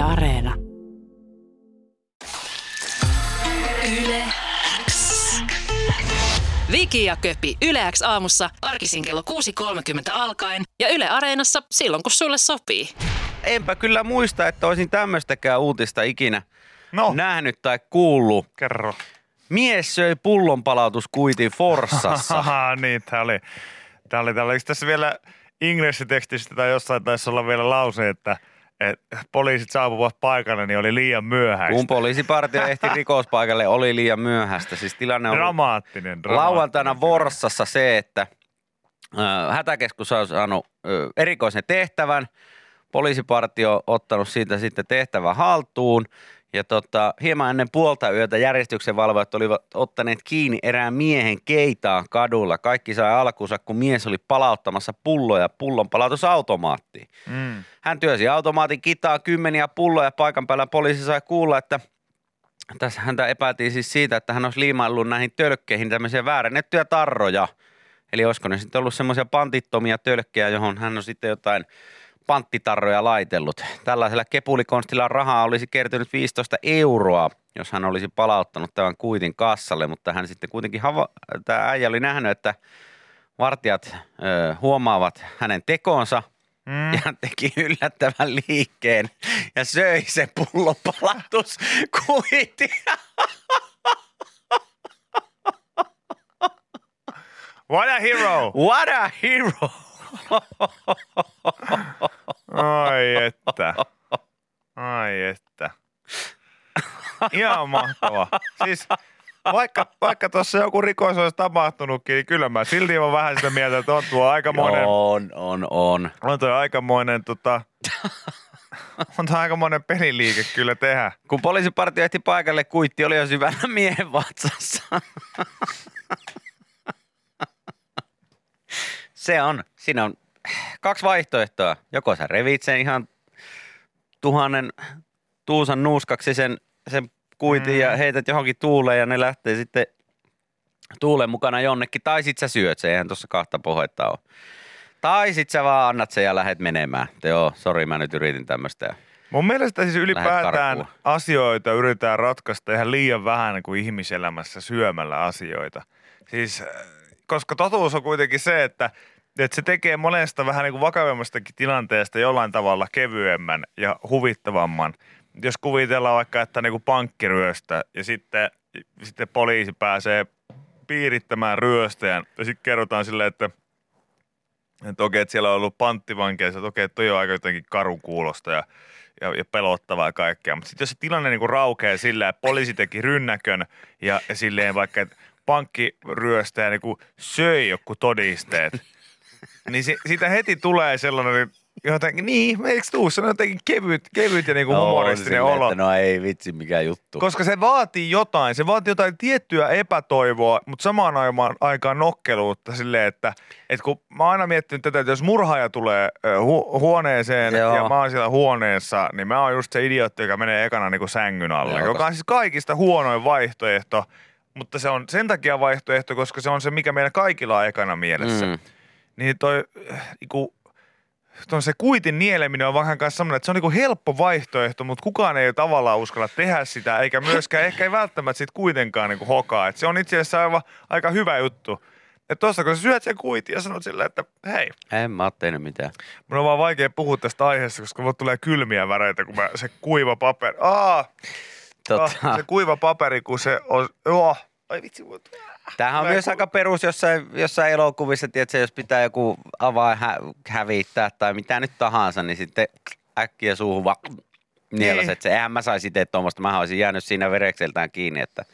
Yle Areena. Yle X. Viki ja Köpi Yle X aamussa arkisin kello 6.30 alkaen ja Yle Areenassa silloin kun sulle sopii. Enpä kyllä muista, että olisin tämmöistäkään uutista ikinä nähnyt tai kuullut. Kerro. Mies söi pullonpalautuskuitin Forssassa. Niin, tää oli. Eikö tässä vielä ingressitekstissä tai jossain taisi olla vielä lause, että poliisit saapuvat paikalle, niin oli liian myöhäistä. Kun poliisipartio ehti rikospaikalle, oli liian myöhäistä. Siis tilanne on dramaattinen. Lauantaina Forssassa se, että hätäkeskus on saanut erikoisen tehtävän. Poliisipartio ottanut siitä sitten tehtävän haltuun. Ja hieman ennen puolta yötä järjestyksenvalvojat olivat ottaneet kiinni erään miehen keitaan kadulla. Kaikki sai alkuunsa, kun mies oli palauttamassa pulloja pullonpalautusautomaattiin. Hän työsi automaatin kitaa kymmeniä pulloja. Paikan päällä poliisi sai kuulla, että tässä häntä epäiltiin siis siitä, että hän olisi liimaillut näihin tölkkeihin tämmöisiä väärennettyjä tarroja. Eli olisiko ne sitten ollut semmoisia pantittomia tölkkejä, johon hän on sitten jotain panttitarroja laitellut. Tällaisella kepulikonstilla rahaa olisi kertynyt 15 euroa, jos hän olisi palauttanut tämän kuitin kassalle, mutta hän sitten kuitenkin, tämä äijä oli nähnyt, että vartijat huomaavat hänen tekonsa ja hän teki yllättävän liikkeen ja söi se pullonpalautuskuitin. What a hero! What a hero! Ai että. Ihan mahtavaa. Siis vaikka tuossa joku rikos olisi tapahtunutkin, niin kyllä mä silti on vähän sitä mieltä, että on tuo aikamoinen. On. On tuo aikamoinen peliliike kyllä tehdä. Kun poliisipartio ehti paikalle, kuitti oli jo syvällä miehen vatsassa. Siinä on kaksi vaihtoehtoa. Joko sä revit sen ihan 1000 tuusan nuuskaksi sen kuitin ja heität johonkin tuuleen ja ne lähtee sitten tuulen mukana jonnekin. Tai sit sä syöt sen, eihän tossa kahta pohjetta ole. Tai sit sä vaan annat sen ja lähet menemään. Joo, sori mä nyt yritin tämmöstä. Mun mielestä siis ylipäätään asioita yritetään ratkaista ihan liian vähän kuin ihmiselämässä syömällä asioita. Siis koska totuus on kuitenkin se, että se tekee monesta vähän niin kuin vakavammastakin tilanteesta jollain tavalla kevyemmän ja huvittavamman. Jos kuvitellaan vaikka, että niin kuin pankkiryöstä ja sitten poliisi pääsee piirittämään ryöstäjän ja sitten kerrotaan silleen, että okei, että siellä on ollut panttivankeissa, että okei, toi on aika jotenkin karun kuulosta ja pelottavaa ja kaikkea. Mutta sitten jos se tilanne niin kuin raukeaa silleen, että poliisi teki rynnäkön ja silleen vaikka, että pankkiryöstäjä niin kuin söi joku todisteet, niin siitä heti tulee sellainen jotenkin, eikö tuu, se on jotenkin kevyt ja niin kuin humoristinen olo. Että no ei vitsi, mikä juttu. Koska se vaatii jotain tiettyä epätoivoa, mutta samaan aikaan nokkeluutta silleen, että kun mä oon aina miettinyt tätä, että jos murhaaja tulee huoneeseen ja mä oon siellä huoneessa, niin mä oon just se idiootti, joka menee ekana niin kuin sängyn alle, joka on siis kaikista huonoin vaihtoehto. Mutta se on sen takia vaihtoehto, koska se on se, mikä meillä kaikilla on ekana mielessä. Niin se kuitin nieleminen on vähän kanssa sellainen, että se on niinku helppo vaihtoehto, mutta kukaan ei tavallaan uskalla tehdä sitä, eikä myöskään, ehkä ei välttämättä siitä kuitenkaan niinku hokaa. Et se on itse asiassa aika hyvä juttu. Että tuossa kun sä syöt sen kuitin ja sanot silleen, että hei. En mä oo tehnyt mitään. Mun on vaan vaikea puhua tästä aiheesta, koska mulle tulee kylmiä väreitä, kun se kuiva paperi. Se kuiva paperi, kun se on. Ai vitsi. Tämähän on myös aika perus jossain elokuvissa, tiedätkö, jos pitää joku avain hävittää tai mitä nyt tahansa, niin sitten äkkiä suuhun vaan nielaset se. Eihän mä saisi itse tuommoista. Mä olisin jäänyt siinä verekseltään kiinni, että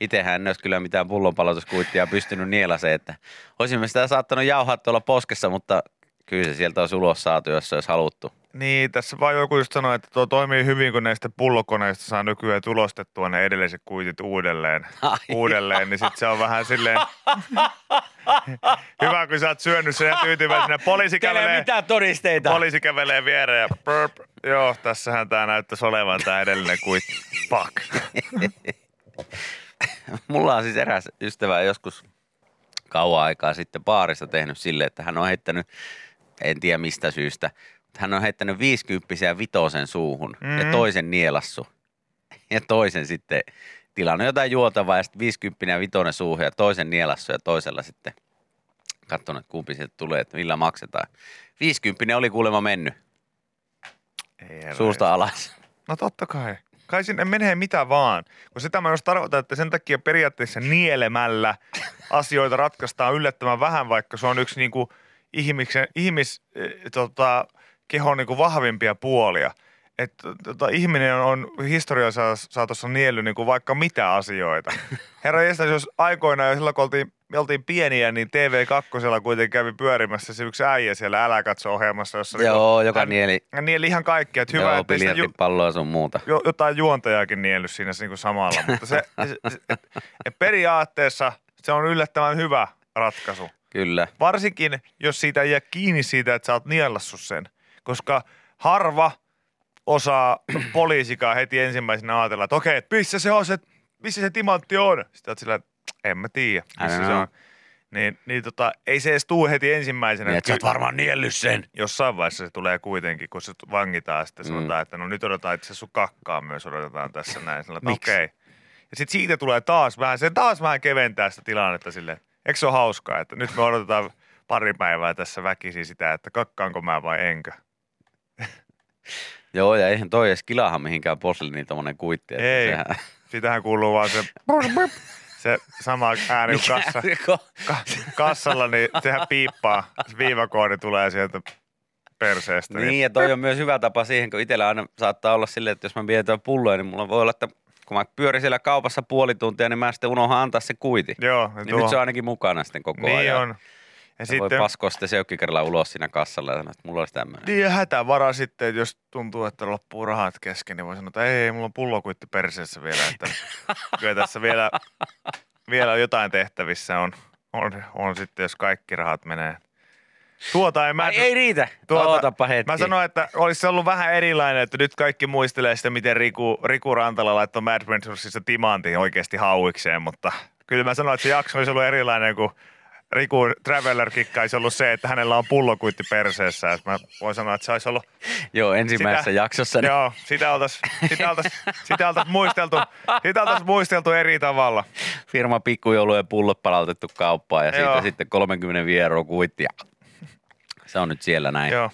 itsehän en olisi kyllä mitään pullonpalautuskuittia pystynyt nielaseen. Että olisimme sitä saattanut jauhaa tuolla poskessa, mutta kyllä se sieltä olisi ulos saatu, jos se olisi haluttu. Niin, tässä vaan joku just sanoi, että tuo toimii hyvin, kun näistä pullokoneista saa nykyään tulostettua ne edelliset kuitit uudelleen, niin sit se on vähän silleen hyvä, kun sä oot syönyt sen ja tyytyväisenä. Poliisi kävelee viereen ja burp. Joo, tässähän tää näyttäisi olevan tää edellinen kuitti. Fuck. Mulla on siis eräs ystävä joskus kauan aikaa sitten baarissa tehnyt silleen, että hän on heittänyt, en tiedä mistä syystä, hän on heittänyt 50 vitosen suuhun ja toisen nielassu ja toisen sitten tilannut jotain juotavaa ja sitten 50 vitonen suuhun ja toisen nielassu ja toisella sitten katsonut, kumpi sieltä tulee, että millä maksetaan. 50 oli kuulemma mennyt suusta alas. No totta kai. Kai sinne menee mitä vaan. Kun sitä mä jos tarkoitan, että sen takia periaatteessa nielemällä asioita ratkaistaan yllättävän vähän, vaikka se on yksi niinku ihmiskehon niinku vahvimpia puolia. Että ihminen on historiassa saatossa niellyt niinku vaikka mitä asioita. Herra jestas, jos aikoinaan, silloin kun oltiin pieniä, niin TV2 kuitenkin kävi pyörimässä se yksi äijä siellä Älä katso -ohjelmassa, jossa joo, joka nieli. Hän nieli ihan kaikkea. Että hyvä, että palloa sun muuta. Jotain juontajaakin niellyt siinä niin kuin samalla, mutta se periaatteessa se on yllättävän hyvä ratkaisu. Kyllä. Varsinkin, jos siitä ei jää kiinni siitä, että sä oot nielassut sen, koska harva osaa poliisikaan heti ensimmäisenä ajatella, että okei, missä se timantti on? Sitten oot sillä, en mä tiedä, missä se on. Niin, ei se edes tuu heti ensimmäisenä. Niin, että sä oot varmaan niellyt sen. Jossain vaiheessa se tulee kuitenkin, kun se vangitaan sitten sanotaan, että no nyt odotetaan itse asiassa sun kakkaa myös odotetaan tässä näin. Okei. Ja sitten siitä tulee taas vähän keventää sitä tilannetta silleen. Eikö se ole hauskaa, että nyt me odotetaan pari päivää tässä väkisin sitä, että kakkaanko mä vai enkö? Joo, ja eihän toi edes kilaahan mihinkään posliiniin tommonen kuitti. Ei, sehän... sitähän kuuluu vaan se sama ääni kuin kassalla, niin sehän piippaa. Se viivakoodi tulee sieltä perseestä. Niin, ja toi on myös hyvä tapa siihen, kun itsellä aina saattaa olla silleen, että jos mä vietän pulloja, niin mulla voi olla, että kun mä pyörin siellä kaupassa puoli tuntia, niin mä sitten unohan antaa se kuiti. Joo. Niin tuohon. Nyt se on ainakin mukana sitten koko ajan. Niin on. Ja sitten, voi paskoa sitten seukkikerralla ulos siinä kassalla ja sanoa, että mulla olisi tämmöinen. Niin ja hätävara sitten, että jos tuntuu, että loppuu rahat kesken, niin voi sanoa, että ei, mulla on pullokuitti perseessä vielä. Että kyllä tässä vielä jotain tehtävissä on sitten, jos kaikki rahat menee. Ei riitä. Ootapa hetki. Mä sanoin, että olisi se ollut vähän erilainen, että nyt kaikki muistelee sitä, miten Riku Rantala laittoi Mad Men's timantin oikeasti hauikseen, mutta kyllä mä sanoin, että se jakso olisi ollut erilainen, kun Riku Traveller kikkaisi ollut se, että hänellä on pullokuitti perseessä. Mä voin sanoa, että se olisi ollut... Joo, ensimmäisessä jaksossa. Joo, sitä oltaisiin muisteltu eri tavalla. Firma pikkujoulu ja pullot palautettu kauppaan ja siitä sitten 30 €:a kuitti. Se on nyt siellä näin. Joo.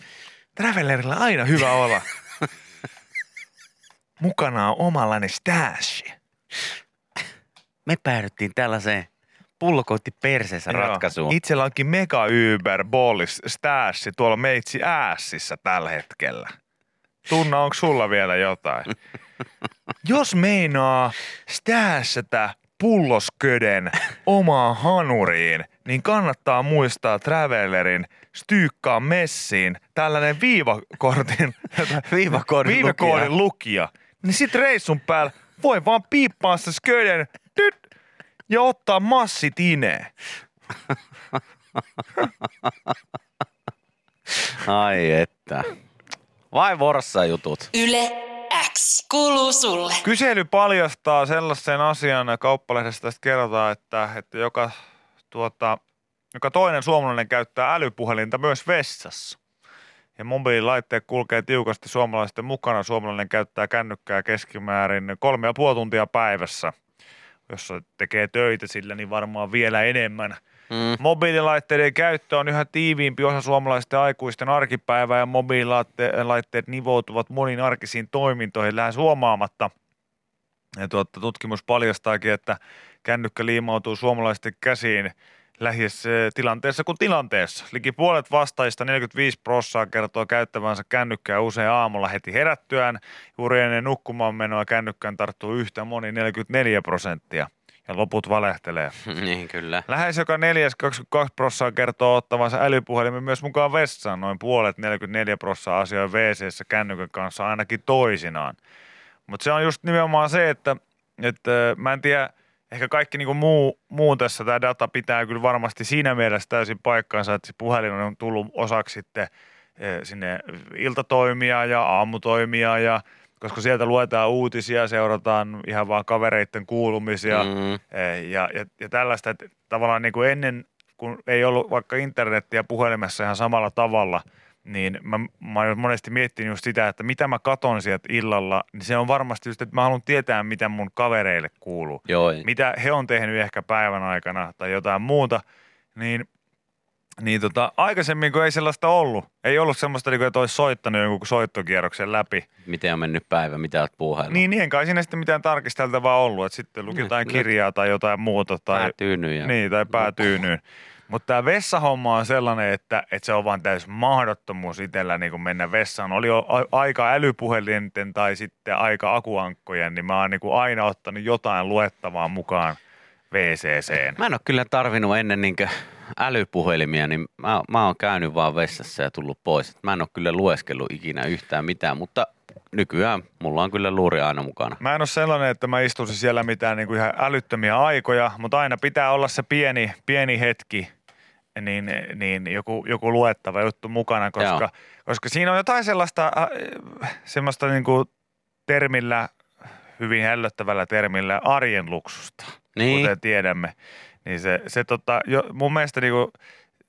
Travellerilla aina hyvä olla. Mukana on omanlainen stash. Me päädyttiin tällaiseen pullokuitti perseessä ratkaisuun. Itsellä onkin mega Uber Ballis stash tuolla meitsi ässissä tällä hetkellä. Tunna, onko sulla vielä jotain? Jos meinaa stashata pullosköden omaan hanuriin, niin kannattaa muistaa Travellerin Styykkaan messiin tällainen viivakoodin lukija. Niin sit reissun päällä voi vaan piippaa sitä sköden ja ottaa massit ineen. Ai että. Vai Forssa jutut. Yle X kuuluu sulle. Kysely paljastaa sellaisen asian, Kauppalehdestä tästä kerrotaan, että joka toinen suomalainen käyttää älypuhelinta myös vessassa. Ja mobiililaitteet kulkee tiukasti suomalaisten mukana. Suomalainen käyttää kännykkää keskimäärin 3,5 tuntia päivässä. Jos tekee töitä sillä, niin varmaan vielä enemmän. Mobiililaitteiden käyttö on yhä tiiviimpi osa suomalaisten aikuisten arkipäivää ja mobiililaitteet nivoutuvat moniin arkisiin toimintoihin lähes huomaamatta. Ja tutkimus paljastaakin, että kännykkä liimautuu suomalaisten käsiin lähes tilanteessa kuin tilanteessa. Liki puolet vastaajista, 45%, kertoo käyttävänsä kännykkää usein aamulla heti herättyään. Juuri ennen nukkumaan menoa kännykkään tarttuu yhtä moni, 44%. Ja loput valehtelee. Niin, kyllä. Lähes joka neljäs, 22%, kertoo ottavansa älypuhelimen myös mukaan vessaan. Noin puolet, 44%, asioi WC:ssä kännykän kanssa ainakin toisinaan. Mutta se on just nimenomaan se, että mä en tiedä, ehkä kaikki niin muu tässä tämä data pitää kyllä varmasti siinä mielessä täysin paikkaansa, että se puhelin on tullut osaksi sitten sinne iltatoimia ja aamutoimia ja koska sieltä luetaan uutisia, seurataan ihan vaan kavereiden kuulumisia ja tällaista. Että tavallaan niin kuin ennen, kun ei ollut vaikka internettiä puhelimessa ihan samalla tavalla, niin mä monesti miettinyt just sitä, että mitä mä katon sieltä illalla, niin se on varmasti just, että mä haluan tietää, mitä mun kavereille kuuluu. Joo. Mitä he on tehnyt ehkä päivän aikana tai jotain muuta, niin aikaisemmin kun ei sellaista ollut. Ei ollut semmoista, että olisi soittanut jonkun soittokierroksen läpi. Miten on mennyt päivä, mitä olet puuhaillut. Niin, ei kai siinä sitten mitään tarkisteltavaa ollut, että sitten luki jotain kirjaa tai jotain muuta. Tai päätyynyyn. Mutta tämä vessahomma on sellainen, että se on vaan täysin mahdottomuus itsellä niin kun mennä vessaan. Oli aika älypuhelinten tai sitten aika akuankkojen, niin mä oon niin aina ottanut jotain luettavaa mukaan WC:seen. Mä en ole kyllä tarvinnut ennen niinkö älypuhelimia, niin mä oon käynyt vaan vessassa ja tullut pois. Mä en ole kyllä lueskellut ikinä yhtään mitään, mutta nykyään mulla on kyllä luuri aina mukana. Mä en ole sellainen, että mä istuisin siellä mitään niin kuin ihan älyttömiä aikoja, mutta aina pitää olla se pieni hetki, niin joku luettava juttu mukana, koska siinä on jotain sellaista niin kuin termillä, hyvin hällöttävällä termillä arjen luksusta, kuten tiedämme. Niin mun mielestä niinku,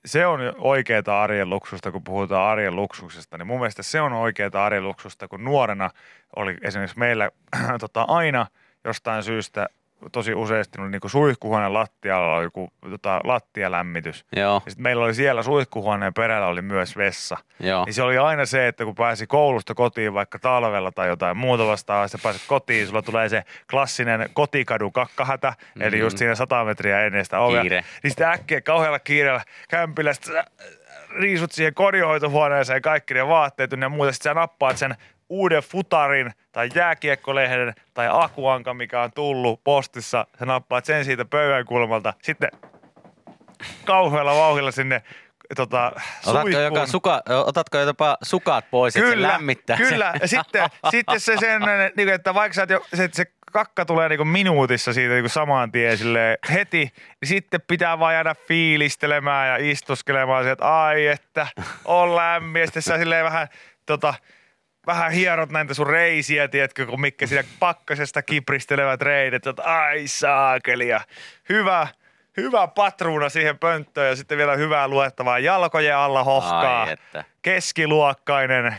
se on oikeeta arjen luksusta, kun puhutaan arjen luksuksesta. Niin mun mielestä se on oikeeta arjen luksusta, kun nuorena oli esimerkiksi meillä aina jostain syystä tosi useasti niinku suihkuhuoneen lattialla oli joku lattialämmitys. Joo. Ja sitten meillä oli siellä suihkuhuoneen perällä oli myös vessa. Joo. Niin se oli aina se, että kun pääsi koulusta kotiin vaikka talvella tai jotain muuta vastaavaa, sitten pääset kotiin, sulla tulee se klassinen kotikadun kakkahätä, eli just siinä 100 metriä ennen sitä ovea. Kiire. Niin sitten äkkiä kauhealla kiireellä kämpilästä riisut siihen kodinhoitohuoneeseen kaikki ne vaatteet ja muuta, sitten sä nappaat sen uuden futarin tai jääkiekkolehden tai akuanka, mikä on tullut postissa. Sä nappaat sen siitä pöydän kulmalta. Sitten kauhealla vauhilla sinne Otatko jopa sukat pois, kyllä, että se lämmittää sen? Kyllä, sitten se sellainen, että vaikka sä se kakka tulee niin kuin minuutissa siitä niin kuin saman tien silleen, heti, niin sitten pitää vaan jäädä fiilistelemään ja istuskelemaan sieltä, että ai, että on lämmin. Ja sitten sä silleen vähän hierot näitä sun reisiä, tiedätkö, kun Mikke siinä pakkasesta kipristelevät reidet, että ai saakeli ja hyvä patruuna siihen pönttöön ja sitten vielä hyvää luettavaa jalkojen alla hohkaa.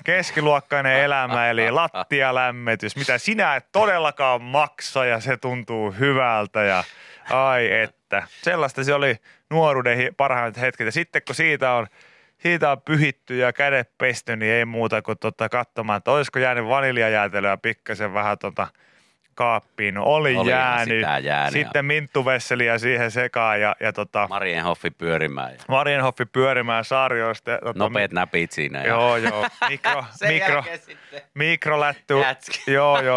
Keskiluokkainen elämä eli lattialämmitys, mitä sinä et todellakaan maksa ja se tuntuu hyvältä ja ai että. Sellaista se oli nuoruuden parhaat hetket ja sitten kun siitä on pyhitty ja kädet pesty, niin ei muuta kuin katsomaan, että olisiko jäänyt vaniljajäätelöä pikkasen vähän kaappiin. No, oli jäänyt. Sitten minttuvesseliä siihen sekaan ja Marienhoffi pyörimään sarjoista. Nopeet näpit siinä. Joo.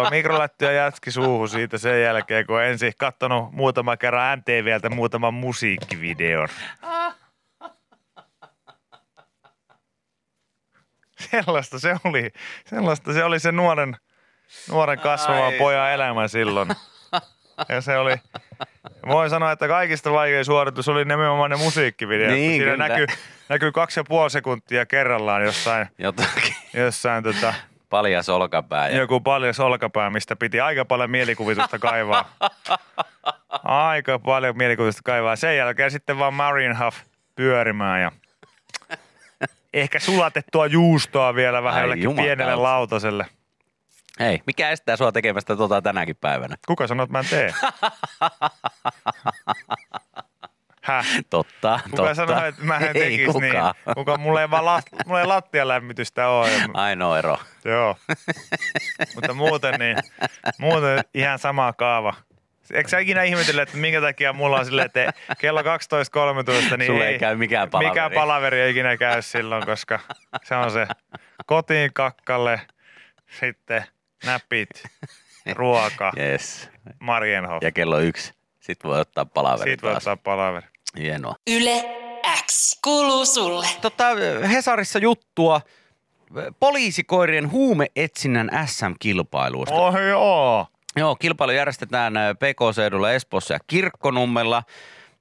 Mikrolätty ja jätski suuhun siitä sen jälkeen, kun ensin katsonut muutama kerran MTVltä muutaman musiikkivideon. Sellaista se oli se nuoren kasvavan pojan elämä silloin. Ja se oli, voin sanoa, että kaikista vaikein suoritus oli nimenomaan ne musiikkivideot. Niin, siinä näkyy 2,5 sekuntia kerrallaan jossain paljas olkapää. Joku paljas olkapää, mistä piti aika paljon mielikuvitusta kaivaa. Sen jälkeen sitten vaan Marienhoff pyörimään ja ehkä sulatettua juustoa vielä vähän jollekin pienelle lautaselle. Hei, mikä estää sua tekemästä tänäkin päivänä? Kuka sanoo, että mä en tee? Häh? Totta. Kuka sanoo, että mä en tekisi niin? Kuka? Mulla ei lattialämmitystä ole. Ainoa ero. Joo. Mutta muuten ihan sama kaava. Eikö sä ikinä ihmetellä, että minkä takia mulla on silleen, että kello 12.13, niin ei käy mikään palaveri ikinä käy silloin, koska se on se kotiin kakkalle, sitten näpit, ruoka, yes. Marienhoff. Ja kello 1, sitten voi ottaa palaveri. Hienoa. Yle X kuuluu sulle. Hesarissa juttua poliisikoirien huumeetsinnän SM-kilpailuista. Oh joo. Joo, kilpailu järjestetään PK-seudulla Espoossa ja Kirkkonummella.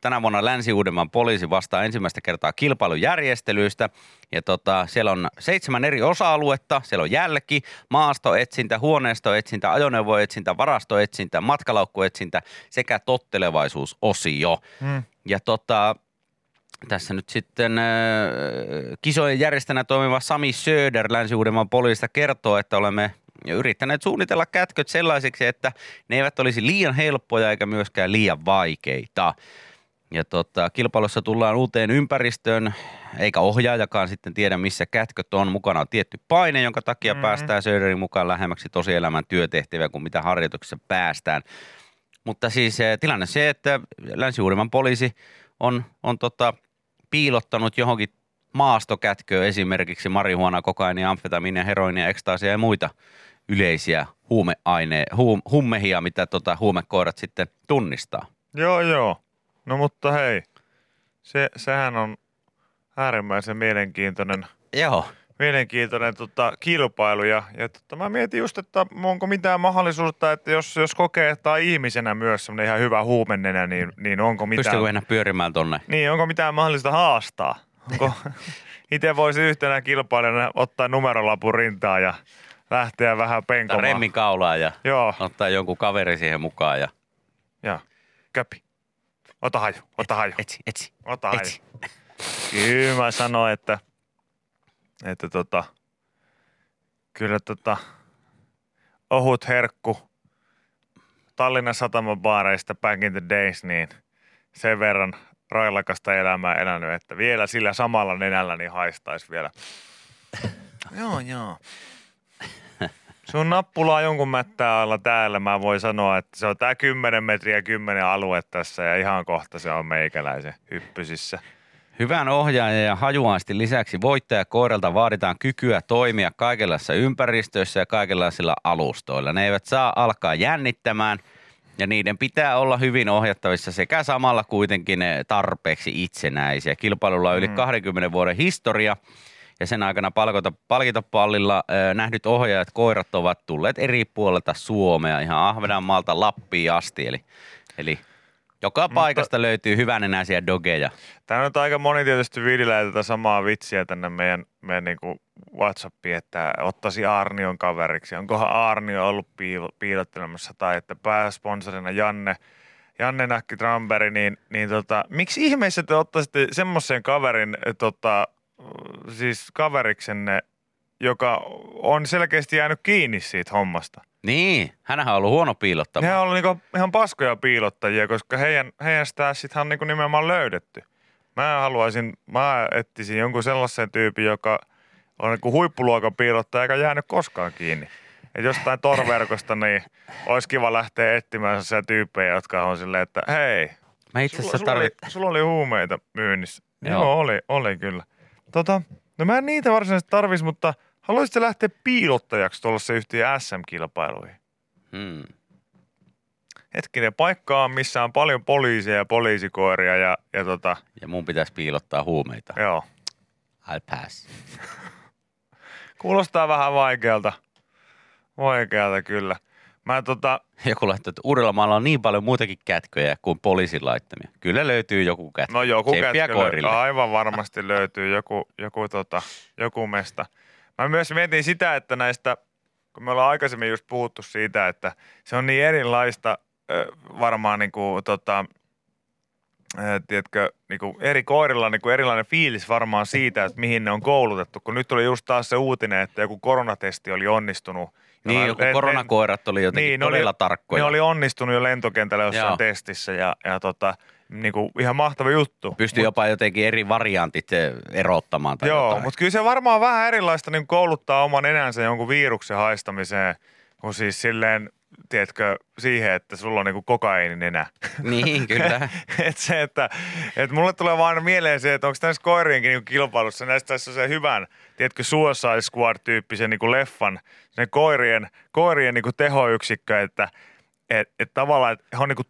Tänä vuonna Länsi-Uudenmaan poliisi vastaa ensimmäistä kertaa kilpailujärjestelyistä. Ja siellä on 7 eri osa-aluetta. Siellä on jälki, maastoetsintä, huoneistoetsintä, ajoneuvoetsintä, varastoetsintä, matkalaukkuetsintä sekä tottelevaisuusosio. Ja Tässä nyt sitten kisojen järjestäjänä toimiva Sami Söder Länsi-Uudenmaan poliisista kertoo, että olemme yrittäneet suunnitella kätköt sellaisiksi, että ne eivät olisi liian helppoja eikä myöskään liian vaikeita. Ja kilpailussa tullaan uuteen ympäristöön, eikä ohjaajakaan sitten tiedä, missä kätköt on. Mukana on tietty paine, jonka takia päästään Söderin mukaan lähemmäksi tosielämän työtehtäviä kuin mitä harjoituksessa päästään. Mutta siis tilanne se, että Länsi-Uudenmaan poliisi on piilottanut johonkin maastokätköön esimerkiksi marihuonaa, kokainia, amfetamiinia, heroinia, ekstaasia ja muita yleisiä huumehia, mitä huumekoirat sitten tunnistaa. Joo. No mutta hei, sehän on äärimmäisen mielenkiintoinen, kilpailu. Ja mä mietin just, että onko mitään mahdollisuutta, että jos kokee, että on ihmisenä myös semmoinen ihan hyvä huumennenä, niin onko mitään... Pystyykö enää pyörimään tonne? Niin, onko mitään mahdollista haastaa? Onko itse voisi yhtenä kilpailijana ottaa numerolapun rintaan ja lähteä vähän penkomaan? Ottaa remmin kaulaan ja ottaa jonkun kaveri siihen mukaan. Ja Köpi. Ota haju. Etsi. Kyllä mä sanoin, että kyllä ohut herkku Tallinnan sataman baareista back in the days, niin sen verran railakasta elämää elänyt, että vielä sillä samalla nenällä niin haistaisi vielä. Joo. Sun nappulaa jonkun mättää alla täällä. Mä voin sanoa, että se on tää 10 metriä 10 alue tässä ja ihan kohta se on meikäläisen hyppysissä. Hyvän ohjaajan ja hajuaistin lisäksi voittajakoiralta vaaditaan kykyä toimia kaikenlaisissa ympäristöissä ja kaikenlaisilla alustoilla. Ne eivät saa alkaa jännittämään ja niiden pitää olla hyvin ohjattavissa sekä samalla kuitenkin tarpeeksi itsenäisiä. Kilpailulla on yli 20 vuoden historia. Ja sen aikana palkintopallilla nähdyt ohjaajat koirat ovat tulleet eri puolelta Suomea, ihan Ahvenanmaalta Lappiin asti. Eli joka paikasta löytyy hyvänenäisiä dogeja. Tämä on aika moni tietysti viljelee tätä samaa vitsiä tänne meidän niin WhatsAppiin, että ottaisi Aarnion kaveriksi. Onkohan Aarnio ollut piilottelemassa tai että pääsponsorina Janne Nakki-Tramperi, niin miksi ihmeessä te ottaisitte semmoisen kaverin siis kaveriksenne, joka on selkeästi jäänyt kiinni siitä hommasta. Niin, hänhän on ollut huono piilottaja. Hän on ollut ihan paskoja piilottajia, koska heidän stässit on niinku nimenomaan löydetty. Mä etsisin jonkun sellaisen tyypin, joka on niinku huippuluokan piilottaja eikä jäänyt koskaan kiinni. Et jostain torverkosta niin olisi kiva lähteä etsimään sellaisia tyyppejä, jotka on silleen, että hei, sulla oli huumeita myynnissä. Joo, oli kyllä. No mä en niitä varsinaisesti tarvisi, mutta haluaisitko lähteä piilottajaksi tuollaisen yhtiön SM-kilpailuihin? Hetkinen, paikka on, missä on paljon poliisia ja poliisikoiria ja ja mun pitäisi piilottaa huumeita. Joo. I'll pass. Kuulostaa vähän vaikealta. Vaikealta kyllä. Joku laittoi, että Uudellamaalla on niin paljon muitakin kätköjä kuin poliisin laittamia. Kyllä löytyy joku kätkö. No joku kätkö. Aivan varmasti löytyy joku mesta. Mä myös mietin sitä, että näistä, kun me ollaan aikaisemmin just puhuttu siitä, että se on niin erilaista varmaan niinku tiedätkö, niinku eri koirilla niinku erilainen fiilis varmaan siitä, että mihin ne on koulutettu. Kun nyt oli just taas se uutinen, että joku koronatesti oli onnistunut. Niin, joku koronakoirat oli jotenkin niin, todella tarkkoja. Ne oli onnistunut jo lentokentällä jossain testissä ja niinku ihan mahtava juttu. Pystyi jopa jotenkin eri variantit erottamaan. Tai joo, mutta kyllä se varmaan vähän erilaista niin kouluttaa oman enänsä jonkun viruksen haistamiseen, kun siis silleen, tiedätkö, siihen, että sulla on niinku kokaiinin enää. Niin, kyllä. että mulle tulee vaan mieleen se, että onko tässä koirienkin niinku kilpailussa näistä se hyvän, tiedätkö, Suicide Squad-tyyppisen niinku leffan, sen koirien niinku tehoyksikkö, että tavallaan että on niinku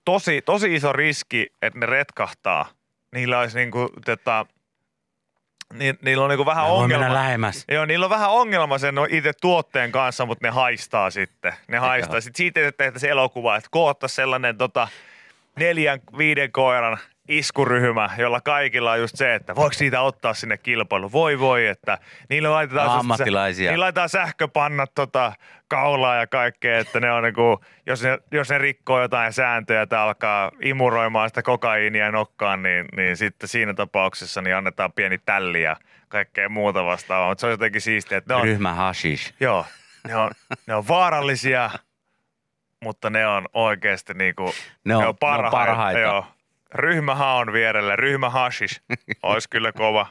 tosi iso riski, että ne retkahtaa. Niillä olisi niinku niillä on niinku vähän ongelma. Joo, niillä on vähän ongelma sen itse tuotteen kanssa, mutta ne haistaa sitten. Ne haistaa sitten siitä, että tehtäisiin elokuvaa, että koottaisiin sellainen 4-5 koiran iskuryhmä, jolla kaikilla on just se, että voiko siitä ottaa sinne kilpailu. Voi, että niille laitetaan... ammattilaisia. Niille laitetaan sähköpannat kaulaa ja kaikkea, että ne on niinku, jos ne rikkoo jotain sääntöjä tai alkaa imuroimaan sitä kokaiinia nokkaan, niin sitten siinä tapauksessa niin annetaan pieni tälli ja kaikkea muuta vastaavaa. Mutta se on jotenkin siistiä, että ne on... ryhmä hashish. Joo, ne on vaarallisia, mutta ne on oikeasti niinku... Ne on parhaita. Joo. Ryhmähaon vierellä, ryhmähashish. Ois kyllä kova.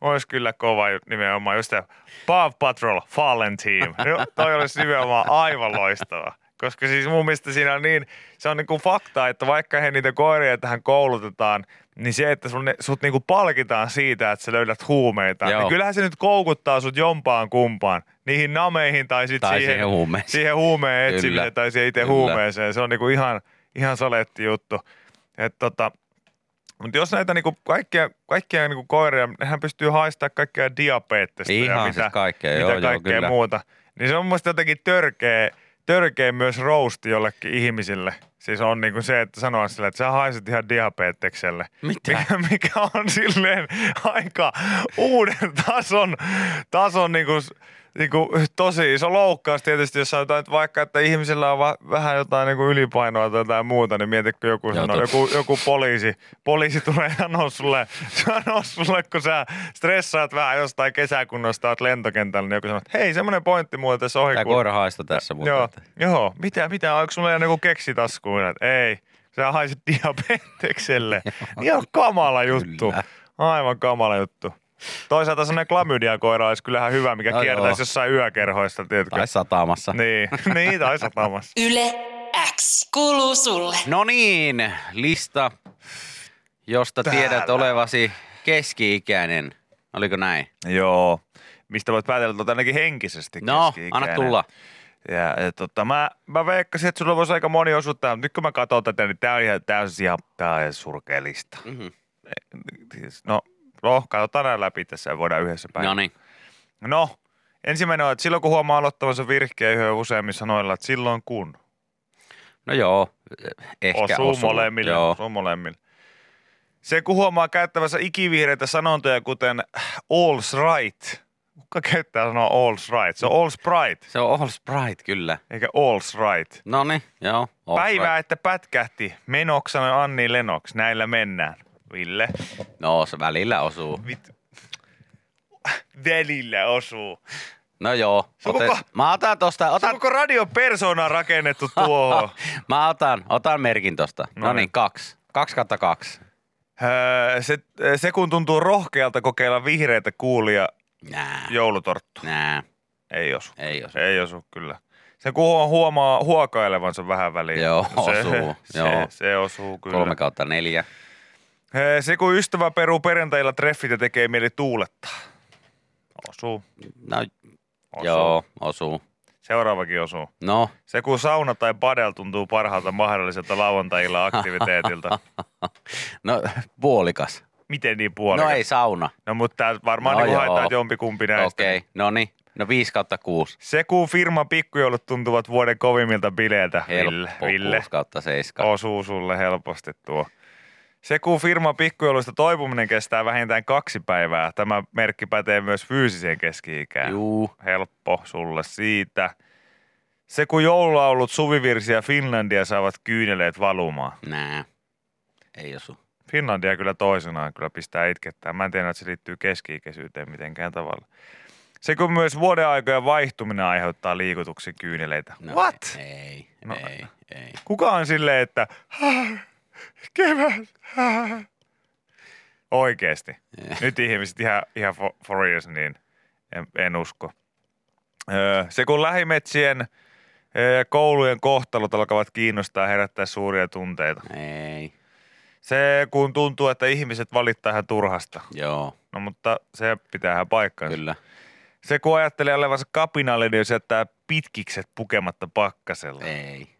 Ois kyllä kova nimenomaan. Just tämä Paw Patrol Fallen Team. No, toi olisi nimenomaan aivan loistava. Koska siis mun mielestä siinä on niin, se on niin kuin fakta, että vaikka he niitä koiria tähän koulutetaan, niin se, että sut niinku palkitaan siitä, että sä löydät huumeita, niin kyllähän se nyt koukuttaa sut jompaan kumpaan. Niihin nameihin tai sitten siihen huumeen etsimiseen tai siihen itse huumeeseen. Se on niinku ihan saletti juttu. Mutta jos näitä niinku kaikkia niinku koiria, nehän pystyy haistamaan kaikkea diabetesta ja siis mitä kaikkea muuta. Niin se on musta jotenkin törkeä myös roast jollekin ihmisille. Siis on niinku se, että sanoa silleen, että sä haiset ihan diabetekselle. Mikä on silleen aika uuden tason niinku tosi iso loukkaus tietysti, jos sanotaan, että vaikka, että ihmisellä on vähän jotain niinku ylipainoa tai jotain muuta, niin mietitkö joku sanoo, joku poliisi. Poliisi tulee sanoa sulle, kun sä stressaat vähän jostain kesäkunnosta, oot lentokentällä, niin joku sanoo, että hei, semmoinen pointti muuten tässä ohi. Tää koira haisto tässä muuten. Joo, mitä, onko sulla joku keksitaskuun, että ei, sä haiset diabetekselle. Niin on kamala juttu, aivan kamala juttu. Toisaalta sellainen klamydiakoira olisi kyllähän hyvä, mikä kiertäisi jossain yökerhoista, tiedätkö? Tai satamassa. Niin, tai satamassa. Yle X kuuluu sulle. No niin, lista, josta täällä tiedät olevasi keski-ikäinen. Oliko näin? Joo. Mistä voit päätellä, että olet ainakin henkisesti keski-ikäinen. No, anna tulla. Ja mä veikkasin, että sulla voisi aika moni osuus tähän. Nyt kun mä katson tätä, niin tämä on ihan täysin surkea lista. Mm-hmm. No, katsotaan nämä läpi tässä ja voidaan yhdessä päin. No niin. No, ensimmäinen on, että silloin kun huomaa aloittavansa virkeä yhden useammin sanoilla, että silloin kun. No joo, ehkä osuu molemmille. Se, kun huomaa käyttävänsä ikivihreitä sanontoja, kuten all's right. Kuka käyttää sanoa all's right? Se on all's right. Se on all's right, kyllä. Eikä all's right. No niin, joo. Päivää, right. Että pätkähti. Menoks sanoi Anni Lenoks. Näillä mennään. Ville. No, se välillä osuu. Välillä osuu. No joo. Mä otan tosta. Se koko radiopersona rakennettu tuohon. Mä otan merkin tosta. No niin, 2/2. Se kun tuntuu rohkealta kokeilla vihreitä kuulia. Nää. Joulutorttu. Nää. Ei osu kyllä. Se kun huomaa huokailevansa vähän väliin. Joo, osuu. Se osuu kyllä. 3/4. Se, kun ystävä peruu perjantailla treffit ja tekee mieli tuulettaa. Osuu. No, osuu. Joo, osuu. Seuraavakin osuu. No. Se, kun sauna tai padel tuntuu parhaalta mahdolliselta lauantailla aktiviteetilta. No, puolikas. Miten niin puolikas? No ei sauna. No, mutta varmaan niin haetaan jompikumpi näistä. Okei, no niin. No 5/6. Se, kun firman pikkujoulut tuntuvat vuoden kovimmilta bileiltä. Helppo, Ville. 6/7. Osuu sulle helposti tuo. Se, kun firman pikkujouluista toipuminen kestää vähintään 2 päivää. Tämä merkki pätee myös fyysiseen keski-ikään. Juu. Helppo sulle siitä. Se, kun joululaulut, suvivirsiä Finlandia saavat kyyneleet valumaan. Nää. Ei osu. Finlandia kyllä toisenaan kyllä pistää itkettää. Mä en tiedä, että se liittyy keski-ikäisyyteen mitenkään tavalla. Se, kun myös vuodenaikojen vaihtuminen aiheuttaa liikutuksen kyyneleitä. No, what? Ei. Kuka on silleen, että... kevät. Oikeesti. Nyt ihmiset ihan for years, niin en usko. Se, kun lähimetsien koulujen kohtalot alkavat kiinnostaa ja herättää suuria tunteita. Ei. Se, kun tuntuu, että ihmiset valittaa ihan turhasta. Joo. No mutta se pitää ihan paikkansa. Kyllä. Se, kun ajattelee olevansa kapinalle, niin jos jättää pitkikset pukematta pakkasella. Ei.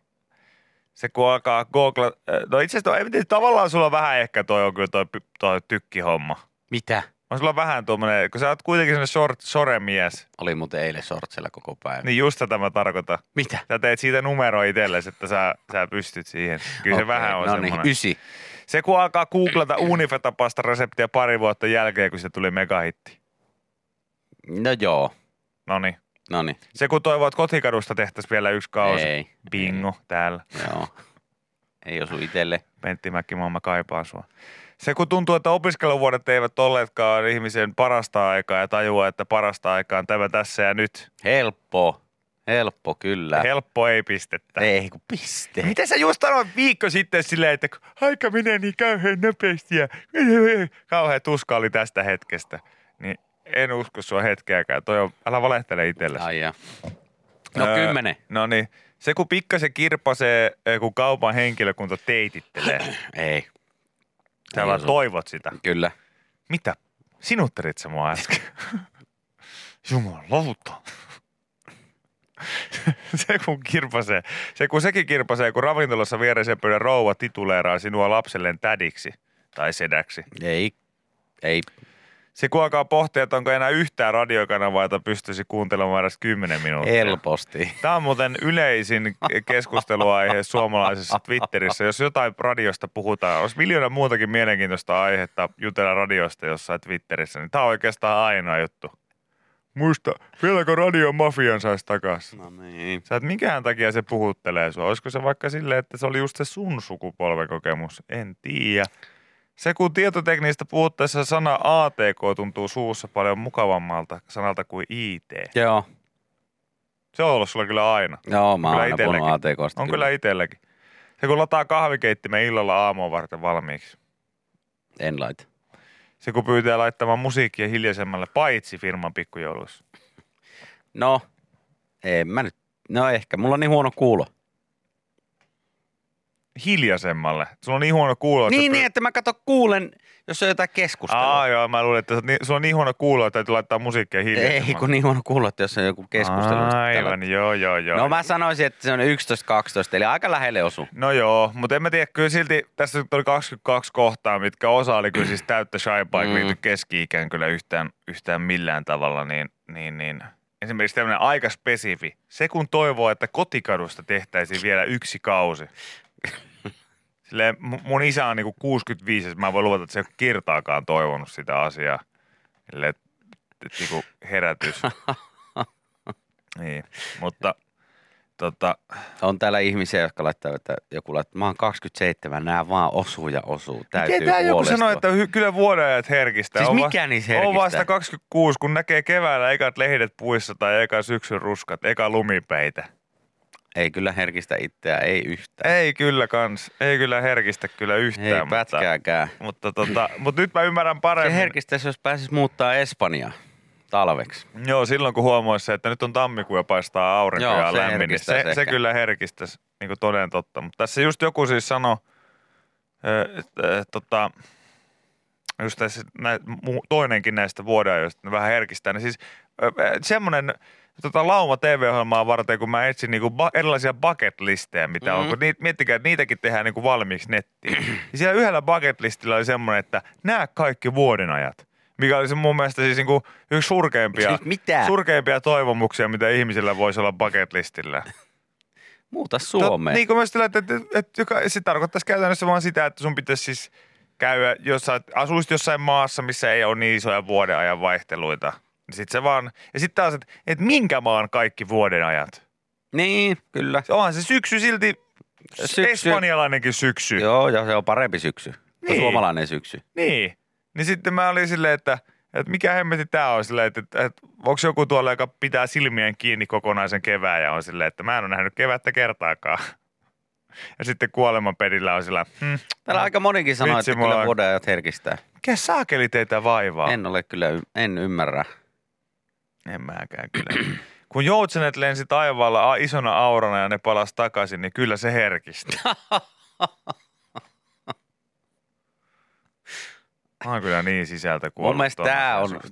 Se, kun alkaa googla... No itse asiassa tavallaan sulla vähän ehkä toi on kyllä toi tykkihomma. Mitä? On sulla vähän tuommoinen, kun sä oot kuitenkin sellainen soremies. Oli muuten eilen shortsilla koko päivä. Niin just tätä mä tarkoitan. Mitä? Sä teet siitä numero itsellesi, että sä pystyt siihen. Kyllä okay, se vähän on semmoinen. 9. Se kun alkaa googlata uunifetapasta reseptiä pari vuotta jälkeen, kun se tuli megahitti. No joo. Noniin. Se kun toivoo, että Kotikadusta tehtäisiin vielä yksi kausi. Ei. Bingo täällä. Joo. Ei osu itselle. Pentti Mäkkimaa, mä kaipaan sua. Se kun tuntuu, että opiskeluvuodet eivät olleetkaan ihmisen parasta aikaa ja tajua, että parasta aikaa on tämä tässä ja nyt. Helppo kyllä. Helppo ei pistettä. Ei kun piste. Miten sä just sanoit viikko sitten silleen, että aika menee niin kauhean nopeasti ja kauhean tuska oli tästä hetkestä. Niin en usko sua hetkeäkään. Älä valehtele itsellesi. Ai jaa. No 10. No niin. Se kun pikkasen kirpasee, kun kaupan henkilökunta teitittelee. Ei. Sä vaan toivot sitä. Kyllä. Mitä? Sinuttelit sä mua äsken? Jumalauta. Se kun kirpasee. Se kun sekin kirpasee, kun ravintolassa viereisen pöydän rouva tituleeraa sinua lapselleen tädiksi tai sedäksi. Ei. Se kun alkaa pohtia, että onko enää yhtään radiokanavaa, jota pystyisi kuuntelemaan edes 10 minuuttia. Helposti. Tämä on muuten yleisin keskusteluaihe suomalaisessa Twitterissä. Jos jotain radiosta puhutaan, olisi miljoona muutakin mielenkiintoista aihetta jutella radiosta jossain Twitterissä, niin tämä on oikeastaan ainoa juttu. Muista, vieläkö radiomafian saisi takaisin? No niin. Sä et minkään takia se puhuttelee sua. Olisiko se vaikka silleen, että se oli just se sun sukupolvekokemus? En tiedä. Se, kun tietotekniistä puhuttaessa sana ATK tuntuu suussa paljon mukavammalta sanalta kuin IT. Joo. Se on ollut sulla kyllä aina. Joo, mä oon aina puhunut ATKsta. On kyllä itselläkin. Se, kun lataa kahvikeittimen illalla aamua varten valmiiksi. En laita. Se, kun pyytää laittamaan musiikkia hiljaisemmalle, paitsi firman pikkujouluissa. No, en mä nyt. No ehkä. Mulla on niin huono kuulo. Hiljaisemmalle. Sulla on niin huono kuulo. Että mä kato kuulen, jos on jotain keskustelua. Joo, mä luulen, että sulla on niin huono kuulo, että täytyy laittaa musiikkia hiljaisemmalle. Ei, kun niin huono kuulo, että jos on joku keskustelu. Aivan, joo. No mä sanoisin, että se on 11-12, eli aika lähelle osu. No joo, mutta en mä tiedä, kyllä silti tässä oli 22 kohtaa, mitkä osa oli kyllä siis täyttä shaipaa, eikä liity keski-ikään kyllä yhtään millään tavalla, niin. Esimerkiksi tämmöinen aika spesifi. Se kun toivoo, että Kotikadusta tehtäisiin vielä yksi kausi. Silleen, mun isä on niinku 65, mä voin luvata, että se ei ole kertaakaan toivonut sitä asiaa. Silleen, että niinku herätys. Niin, mutta on täällä ihmisiä, jotka laittaa, että joku laittaa, mä oon 27, nää vaan osuu, täytyy huolestua. Tää joku sanoo, että kyllä vuodenajat herkistää. Siis mikä niissä herkistää? On vasta 26, kun näkee keväällä ekat lehdet puissa tai eka syksyn ruskat, eka lumipäitä. Ei kyllä herkistä itseä, ei yhtään. Ei kyllä kans, ei kyllä herkistä kyllä yhtään. Ei pätkääkään. Mutta nyt mä ymmärrän paremmin. Se herkistäisi, jos pääsis muuttaa Espanjaan talveksi. Joo, silloin kun huomaisi se, että nyt on tammikuu ja paistaa aurinko ja lämmin, niin se kyllä herkistäisi, niin kuin toden totta. Mutta tässä just joku siis sanoi, just tässä toinenkin näistä vuodenajoista vähän herkistää, niin siis semmoinen Lauma TV-ohjelmaa varten, kun mä etsin niinku erilaisia bucket-listejä, mitä on, kun miettikää, että niitäkin tehdään niinku valmiiksi nettiin. Ja siellä yhdellä bucket-listillä oli semmoinen, että nää kaikki vuodenajat, mikä oli se mun mielestä siis niinku yksi surkeimpia toivomuksia, mitä ihmisillä voisi olla bucket-listillä. Muuta Suomeen. Niin kuin myös sillä, että se tarkoittaisi käytännössä vaan sitä, että sun pitäisi siis käydä, jos sä asuisit jossain maassa, missä ei ole niin isoja vuodenajan vaihteluita. Ja sitten taas, että minkä maan kaikki vuodenajat? Niin, kyllä. Onhan se syksy silti, espanjalainenkin syksy. Joo, ja se on parempi syksy. Niin. Suomalainen syksy. Niin. Niin sitten mä olin silleen, että mikä hemmetti tää on silleen, että onko joku tuolla, joka pitää silmien kiinni kokonaisen kevään ja on silleen, että mä en ole nähnyt kevättä kertaakaan. Ja sitten kuolemanpedillä on sillä. Täällä aika monikin sanoo, että kyllä vuodenajat herkistää. Mikä saakeli teitä vaivaa? En ymmärrä. En mäkään kyllä. Kun joutsenet lensi taivaalla isona aurana ja ne palas takaisin, niin kyllä se herkisti. Mä oon kyllä niin sisältä kuollut. Mun mielestä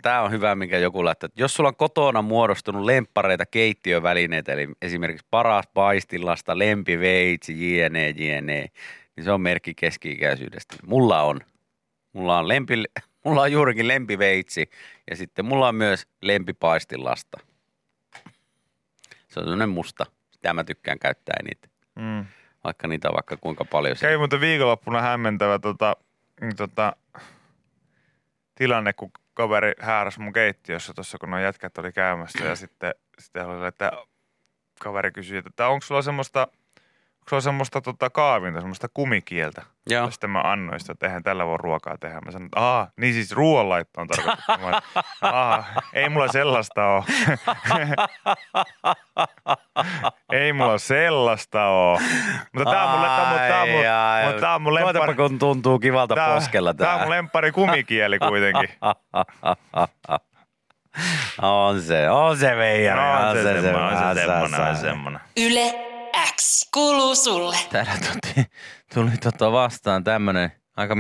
tää on hyvä, minkä joku lähtee. Jos sulla on kotona muodostunut lemppareita keittiövälineitä, eli esimerkiksi paras paistilasta, lempiveitsi, jne, niin se on merkki keski-ikäisyydestä. Mulla on juurikin lempiveitsi ja sitten mulla on myös lempipaistilasta. Se on semmoinen musta. Sitä mä tykkään käyttää eniten. vaikka niitä vaikka kuinka paljon. Kävi muuten viikonloppuna hämmentävä tilanne, kun kaveri hääräsi mun keittiössä tuossa, kun nuo jätkät oli käymässä ja sitten oli, että kaveri kysyi, että onko sulla semmoista kaavinta, semmoista kumikieltä. Joo. Ja sitten mä annoin sitä, että eihän tällä voi ruokaa tehdä. Mä sanoin, että niin siis ruoanlaitto on tarkoitettu. Ei mulla sellaista ole. Ei mulla sellaista ole. Mutta tää on mun lemppari. Koetapa, kun tuntuu kivalta poskella tää. Tää on mun lemppari kumikieli kuitenkin. On se veijari. On se semmoinen. Yle X kuuluu sulle. Täällä tuli vastaan tämmönen aika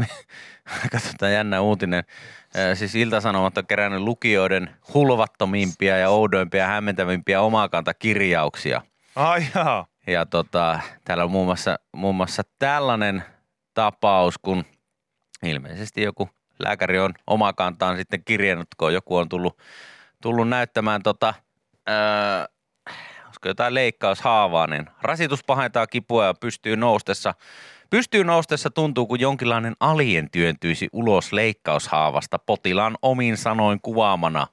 jännä uutinen. Siis Ilta-Sanomat on kerännyt lukijoiden hulvattomimpia ja oudoimpia ja hämmentävimpiä omakantakirjauksia. Ai jaa. Ja täällä on muun muassa tällainen tapaus, kun ilmeisesti joku lääkäri on omakantaan sitten kirjannut, kun joku on tullut näyttämään olisiko jotain leikkaushaavaa, niin rasitus pahentaa kipua ja pystyyn noustessa tuntuu, kun jonkinlainen alien työntyisi ulos leikkaushaavasta potilaan omin sanoin kuvaamana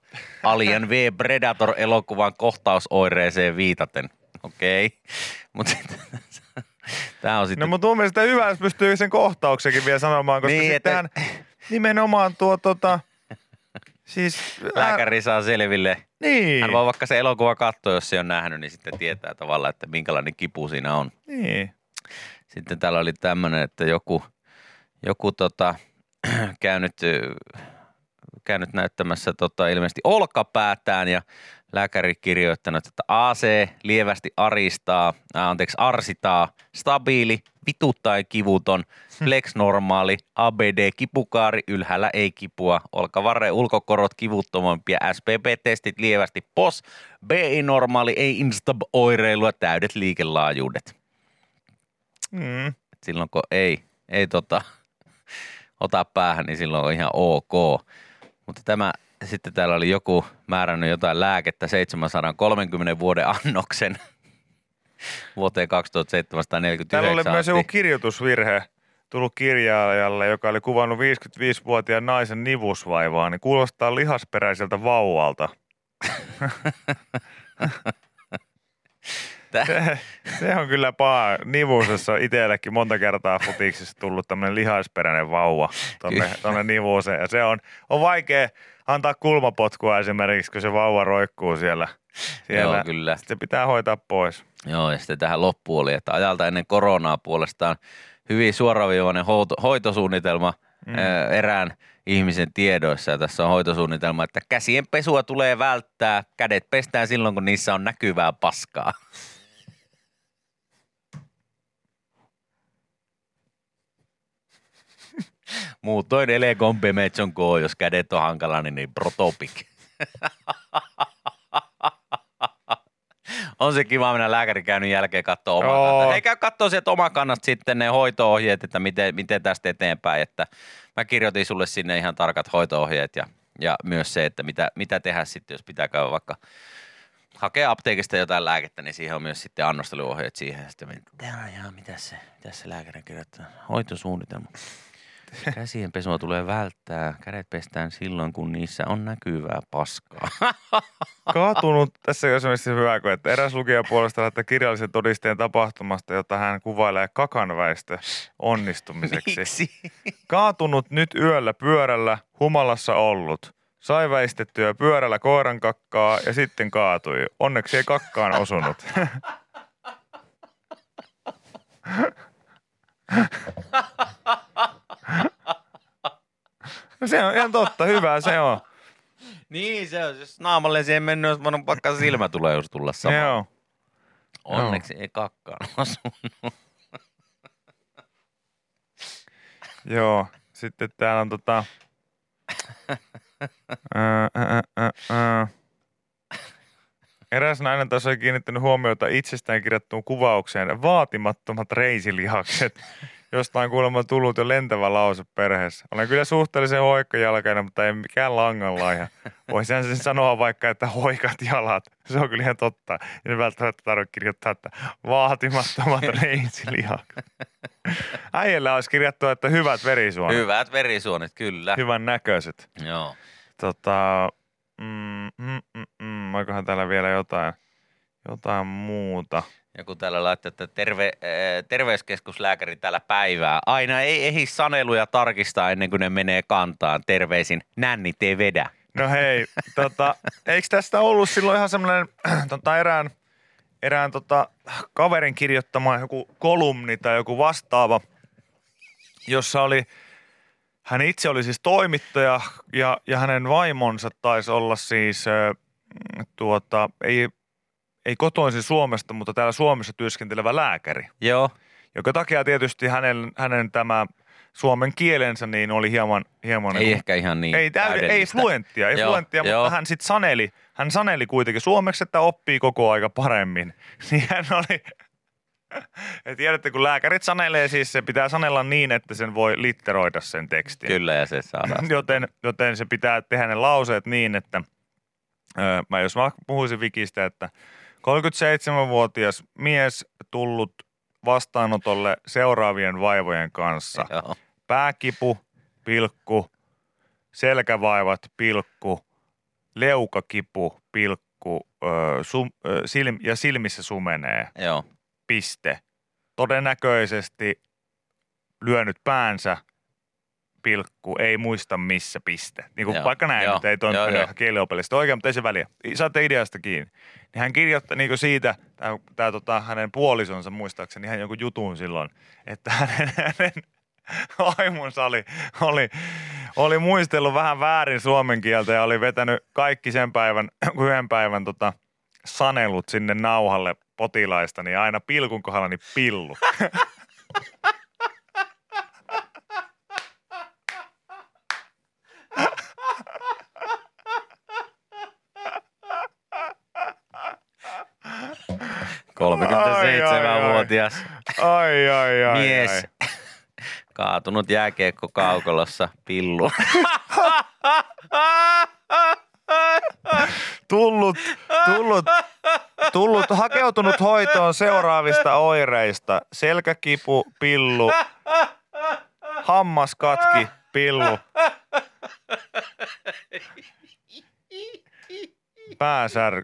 Alien v. Predator-elokuvan kohtausoireeseen viitaten. Okei. Mutta tämä on sitten... No mutta mun mielestä hyvä, jos pystyy sen kohtauksenkin vielä sanomaan, koska niin, sittenhän nimenomaan siis... Lääkäri saa selville. Niin. Hän voi vaikka se elokuva katsoa, jos se on nähnyt, niin sitten tietää tavallaan, että minkälainen kipu siinä on. Niin. Sitten täällä oli tämmöinen, että joku käynyt näyttämässä ilmeisesti olkapäätään ja lääkäri kirjoittanut, että AC lievästi arsitaa, stabiili, vituttain kivuton, flex-normaali, ABD-kipukaari, ylhäällä ei kipua, olkavarre ulkokorot kivuttomampia, SPP-testit lievästi POS, BI-normaali, ei instab-oireilua, täydet liikelaajuudet. Mm. Silloin kun ei ota päähän, niin silloin on ihan ok. Mutta sitten täällä oli joku määrännyt jotain lääkettä 730 vuoden annoksen vuoteen 2749. Täällä oli myös joku kirjoitusvirhe tullut kirjailijalle, joka oli kuvannut 55-vuotiaan naisen nivusvaivaa, niin kuulostaa lihasperäiseltä vauvalta. Se on kyllä paha. Nivusessa itsellekin monta kertaa futiksessa tullut tämmöinen lihasperäinen vauva tuonne nivuseen. Ja se on vaikea antaa kulmapotkua esimerkiksi, kun se vauva roikkuu siellä. Joo, kyllä. Se pitää hoitaa pois. Joo, ja sitten tähän loppuun oli, että ajalta ennen koronaa puolestaan hyvin suoraviivainen hoitosuunnitelma erään ihmisen tiedoissa. Ja tässä on hoitosuunnitelma, että käsien pesua tulee välttää, kädet pestään silloin, kun niissä on näkyvää paskaa. Muutoin elegombe metson koo, jos kädet on hankala, niin protopik. On se kiva mennä lääkärikäynnin jälkeen katsoa omakannasta. Hei, käy katsoa sieltä omakannasta sitten ne hoito-ohjeet, että miten tästä eteenpäin. Että mä kirjoitin sulle sinne ihan tarkat hoito-ohjeet ja myös se, että mitä tehdä sitten, jos pitää käydä vaikka hakea apteekista jotain lääkettä, niin siihen on myös sitten annosteluohjeet siihen. Ja sitten mitä se lääkäri kirjoittaa? Hoitosuunnitelma. Käsien pesua tulee välttää. Kädet pestään silloin, kun niissä on näkyvää paskaa. Kaatunut tässä on esimerkiksi hyvä, kun että eräs lukija puolesta lähtee kirjallisen todisteen tapahtumasta, jota hän kuvailee kakanväistö onnistumiseksi. Miksi? Kaatunut nyt yöllä pyörällä, humalassa ollut. Sai väistettyä pyörällä koiran kakkaa ja sitten kaatui. Onneksi ei kakkaan osunut. No se on ihan totta, hyvä se on. Niin se on, jos naamalle siihen mennyt, jos vaan pakka silmä tulee, jos tulla sama. Joo. Onneksi ei kakkaan osunut. Joo, sitten täällä on Eräs nainen taas oli kiinnittänyt huomiota itsestään kirjattuun kuvaukseen. Vaatimattomat reisilihakset. Jostain kuulemma tullut jo lentävä lause perheessä. Olen kyllä suhteellisen hoikkajalkainen, mutta ei mikään langanlaiha. Voisihan sen sanoa vaikka, että hoikat jalat. Se on kyllä ihan totta. En välttämättä tarvitse kirjoittaa, että vaatimattomat reitsilihat. Äijällä olisi kirjattu, että hyvät verisuonet. Hyvät verisuonet, kyllä. Hyvän näköiset. Joo. Oikohan täällä vielä jotain muuta? Ja kun täällä laittaa, että terveyskeskuslääkäri täällä päivää. Aina ei ehdi saneluja tarkistaa ennen kuin ne menee kantaan. Terveisin, nännit ei vedä. No hei, eikö tästä ollut silloin ihan semmoinen erään kaverin kirjoittama joku kolumni tai joku vastaava, jossa oli, hän itse oli siis toimittaja ja hänen vaimonsa taisi olla siis ei kotoisin Suomesta, mutta täällä Suomessa työskentelevä lääkäri. Joo. Joka takia tietysti hänen tämä suomen kielensä niin oli hieman ei niin, ehkä ihan niin. Ei fluenttia, mutta hän sitten saneli kuitenkin suomeksi, että oppii koko aika paremmin. Niin hän oli ja tiedätte, kun lääkärit sanelee, siis se pitää sanella niin, että sen voi litteroida sen tekstin. Kyllä, ja se saadaan. Joten se pitää tehdä ne lauseet niin, että jos mä puhuisin Vikistä, että 37-vuotias mies tullut vastaanotolle seuraavien vaivojen kanssa. Joo. Pääkipu, pilkku, selkävaivat, pilkku, leukakipu, pilkku, ja silmissä sumenee. Joo. Piste. Todennäköisesti lyönyt päänsä, pilkku, ei muista missä, piste. Niin kuin vaikka näin, että ei toinen kieliopelista oikein, mutta ei se väliä. Saatte ideasta kiinni. Niin hän kirjoittaa niin siitä, tämä hänen puolisonsa muistaakseni ihan jonkun jutun silloin, että hänen vaimonsa oli muistellut vähän väärin suomen kieltä ja oli vetänyt kaikki sen päivän, yhden päivän sanelut sinne nauhalle potilaista, niin aina pilkun kohdalla niin pillu. Ai, 37-vuotias mies kaatunut jääkiekkokaukolossa pillu. Tullut hakeutunut hoitoon seuraavista oireista. Selkäkipu, pillu. Hammaskatki, pillu.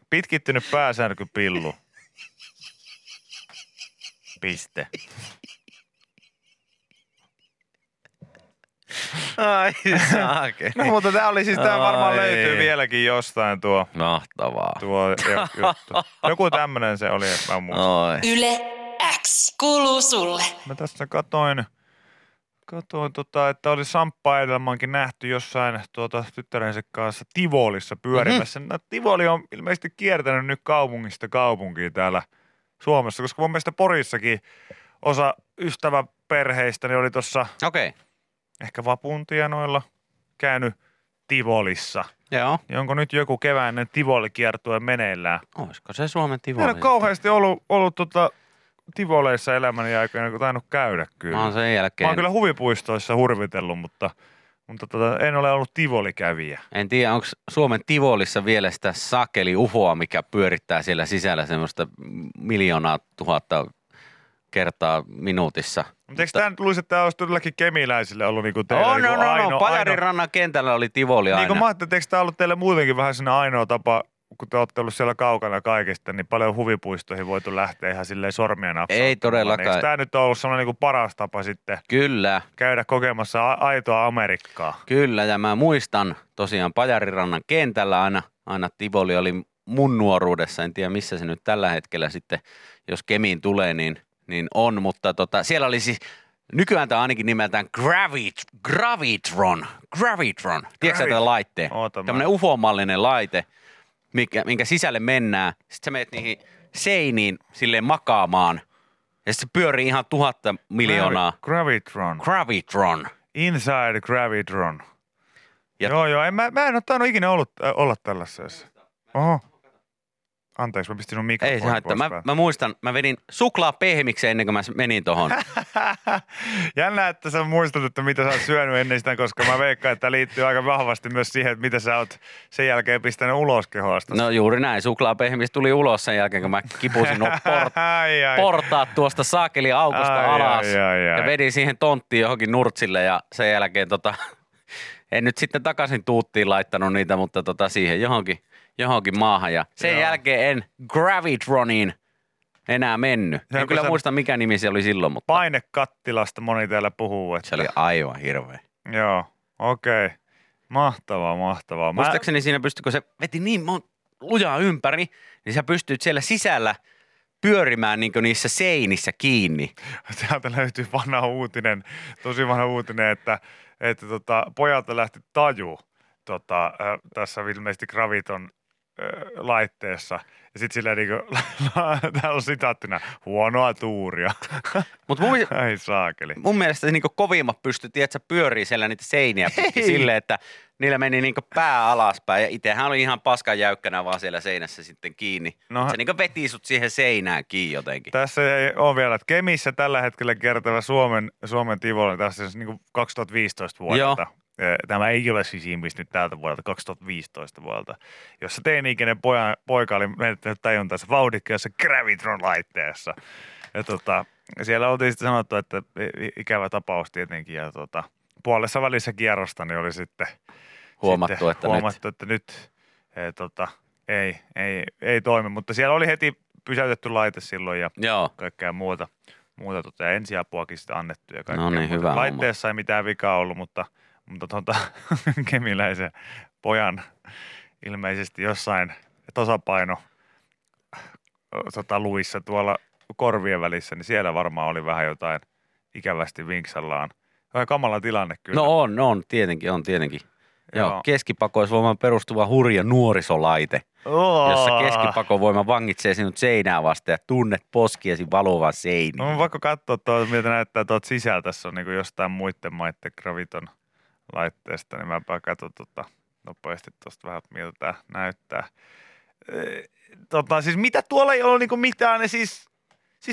Pitkittynyt pääsärky, pillu. Piste. Ai saake. No mutta tää oli siis, tää varmaan löytyy vieläkin jostain tuo. Mahtavaa. Tuo juttu. Joku tämmönen se oli, että mä muistan. Yle X kuuluu sulle. Mä tässä katsoin, että oli Samppa-Etelmankin nähty jossain tyttärensä kanssa Tivolissa pyörimässä. Mm-hmm. No, Tivoli on ilmeisesti kiertänyt nyt kaupungista kaupunkiin täällä Suomessa, koska mun mielestä Porissakin osa ystäväperheistä niin oli tuossa ehkä vapuntienoilla käynyt Tivolissa. Joo. Ja onko nyt joku keväinen Tivoli-kiertue meneillään? Olisiko se Suomen Tivoli? Meillä on kauheasti ollut Tivoleissa elämäni aikoina, kun tainnut käydä kyllä. Mä oon sen jälkeen. Mä oon kyllä huvipuistoissa hurvitellut, mutta en ole ollut Tivoli-kävijä. En tiedä, onko Suomen Tivolissa vielä sitä sakeli-ufoa, mikä pyörittää siellä sisällä semmoista 1 000 000 kertaa minuutissa. Mutta eikö tämä nyt luisi, että tämä olisi todellakin kemiläisille ollut niin kuin teillä? No, Pajarinrannan kentällä oli Tivoli aina. Niin kuin mä ajattelin, että eikö tämä ollut teille muutenkin vähän sellainen ainoa tapa, kun te olette ollut siellä kaukana kaikesta, niin paljon huvipuistoihin voitu lähteä ihan silleen sormia napsauttamaan. Ei todellakaan. Eikö tämä nyt ole ollut sellainen niin kuin paras tapa sitten kyllä käydä kokemassa aitoa Amerikkaa? Kyllä, ja mä muistan tosiaan Pajarinrannan kentällä aina Tivoli oli mun nuoruudessa. En tiedä, missä se nyt tällä hetkellä sitten, jos Kemiin tulee, niin on, mutta siellä oli siis nykyään tämä ainakin nimeltään Gravitron. Tiedätkö sä tätä laitteen? Tämmöinen ufomallinen laite, minkä sisälle mennään. Sitten sä menet niihin seiniin silleen makaamaan ja sitten se pyörii ihan 1 000 miljoonaa. Gravitron. Inside Gravitron. Joo, en ole tainnut ikinä olla tällaisessa. Oho. Anteeksi, mä pistin sun mikon. Ei se haittaa. Mä muistan, mä vedin suklaa pehmiksi ennen kuin mä menin tohon. Jännä, että sä muistat, että mitä sä oot syönyt ennen sitä, koska mä veikkaan, että liittyy aika vahvasti myös siihen, että mitä sä oot sen jälkeen pistänyt ulos kehosta. No juuri näin. Suklaa pehmiksi tuli ulos sen jälkeen, kun mä kipusin nuo portaat tuosta saakeli aukosta alas. Ja vedin siihen tonttiin johonkin nurtsille ja sen jälkeen en nyt sitten takaisin tuuttiin laittanut niitä, mutta siihen johonkin maahan ja sen jälkeen en Gravitroniin enää mennyt. En kyllä muista mikä nimi se oli silloin, mutta... Painekattilasta moni täällä puhuu. Että... Se oli aivan hirveä. Joo, okei. Okay. Mahtavaa. Muistaakseni siinä kun se veti niin lujaa ympäri, niin sä pystyt siellä sisällä pyörimään niin niissä seinissä kiinni. Täältä löytyy tosi vanha uutinen, että pojalta lähti taju. Tässä ilmeisesti Graviton laitteessa. Ja sitten silleen niin kuin, täällä on sitaattina, huonoa tuuria. Mut ai saakeli. Mun mielestä niin kovimmat pystyi, tietsä, pyörii siellä niitä seiniä silleen, että niillä meni niin pää alaspäin. Ja itsehän oli ihan paskan jäykkänä vaan siellä seinässä sitten kiinni. No, se niin veti sut siihen seinään kiinni jotenkin. Tässä ei ole vielä, että Kemissä tällä hetkellä kertava Suomen Tivoli, tässä siis niin 2015 vuodelta. Joo. Tämä ei ole siis ihmis nyt tältä vuodelta, 2015 vuodelta, jossa teini-ikäinen poika oli menettänyt tajuntaansa vauhdikkeessa Gravitron-laitteessa. Ja siellä oltiin sitten sanottu, että ikävä tapaus tietenkin. Ja puolessa välissä kierrosta niin oli sitten huomattu, että nyt ei toimi. Mutta siellä oli heti pysäytetty laite silloin ja Joo. kaikkea muuta ja ensiapuakin sitten annettu. Ja no niin, hyvä. Laitteessa ei mitään vikaa ollut, mutta kemiläisen pojan ilmeisesti jossain tasapaino luissa tuolla korvien välissä, niin siellä varmaan oli vähän jotain ikävästi vinksallaan. Vähän kamala tilanne kyllä. No on tietenkin. Joo, keskipakoisvoimaan perustuva hurja nuorisolaite, jossa keskipakovoima vangitsee sinut seinää vasten ja tunnet poskiesi valuvan seiniin. No vaikka katsoa miltä näyttää tuolta sisältä. Tässä on niin kuin jostain muiden maiden Graviton laitteesta, niin mäpä katson nopeasti tuosta vähän, miltä tämä näyttää. Siis mitä tuolla ei ole niinku mitään, siis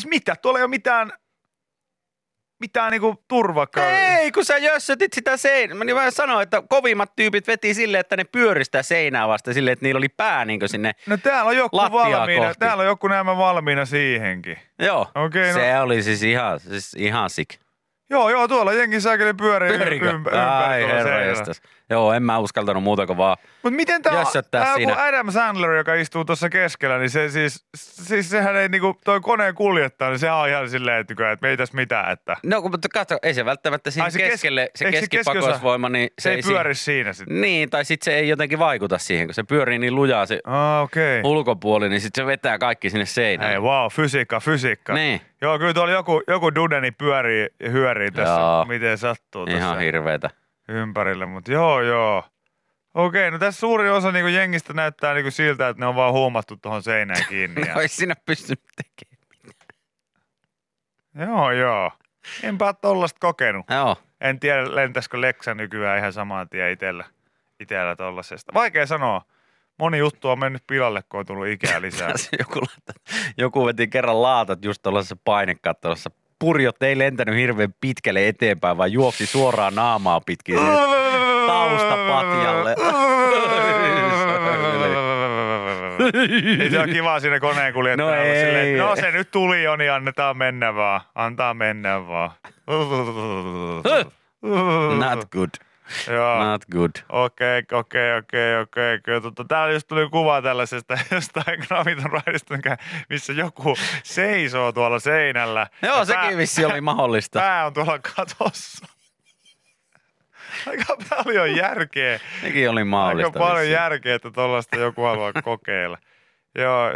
mitä, tuolla ei ole mitään niinku turvakaan. Ei, kun sä jössötit sitä seinää. Mä niin vähän sanoin, että kovimmat tyypit veti silleen, että ne pyöristää seinää vasta silleen, että niillä oli pää niinku sinne lattiaa kohti. No täällä on joku näemmä valmiina siihenkin. Joo, okay, se oli siis ihan sik. Joo, tuolla jenkin säkeli pyörii ympäri. Ai herranjestas. Joo, en mä uskaltanut muuta kuin vaan jössöttää siinä. Mutta Adam Sandler, joka istuu tuossa keskellä, niin se siis sehän ei niinku, toi koneen kuljettaa, niin sehän on ihan silleen, että me ei tässä mitään, että. No, mutta katso, ei se välttämättä siinä keskelle, se keskipakoisvoima, niin se ei pyöri siinä sitten. Niin, tai sitten se ei jotenkin vaikuta siihen, kun se pyörii niin lujaa se ulkopuoli, niin sitten se vetää kaikki sinne seinään. Ei, wow, fysiikka. Niin. Joo, kyllä tuolla joku dudeni pyörii ja hyörii tässä, miten sattuu tässä. Ihan hirveetä. Ympärille, mutta joo. Okei, no tässä suuri osa niinku jengistä näyttää niinku siltä, että ne on vaan huomattu tuohon seinään kiinni. No ei sinä pystynyt tekemään mitään. Joo. Enpä tollasta kokenut. Joo. En tiedä, lentäisikö Lexa nykyään ihan samaan tien itellä tollasesta. Vaikea sanoa. Moni juttu on mennyt pilalle, kun on tullut ikää lisää. Joku veti kerran laatat just tuollaisessa painekattelussa. Purjot ei lentänyt hirveän pitkälle eteenpäin, vaan juoksi suoraan naamaa pitkin taustapatjalle. Ei se on kiva siinä koneen kuljettajalla. No, silleen, no se nyt tuli jo, niin antaa mennä vaan. Not good. Joo. Not good. Okei. Täällä just tuli kuva tällaisesta jostain Graviton raidista, missä joku seisoo tuolla seinällä. Joo, sekin vissi oli mahdollista. Pää on tuolla katossa. Aika paljon järkeä. Sekin oli mahdollista. Aika paljon järkeä, että tuollaista joku haluaa kokeilla. Joo,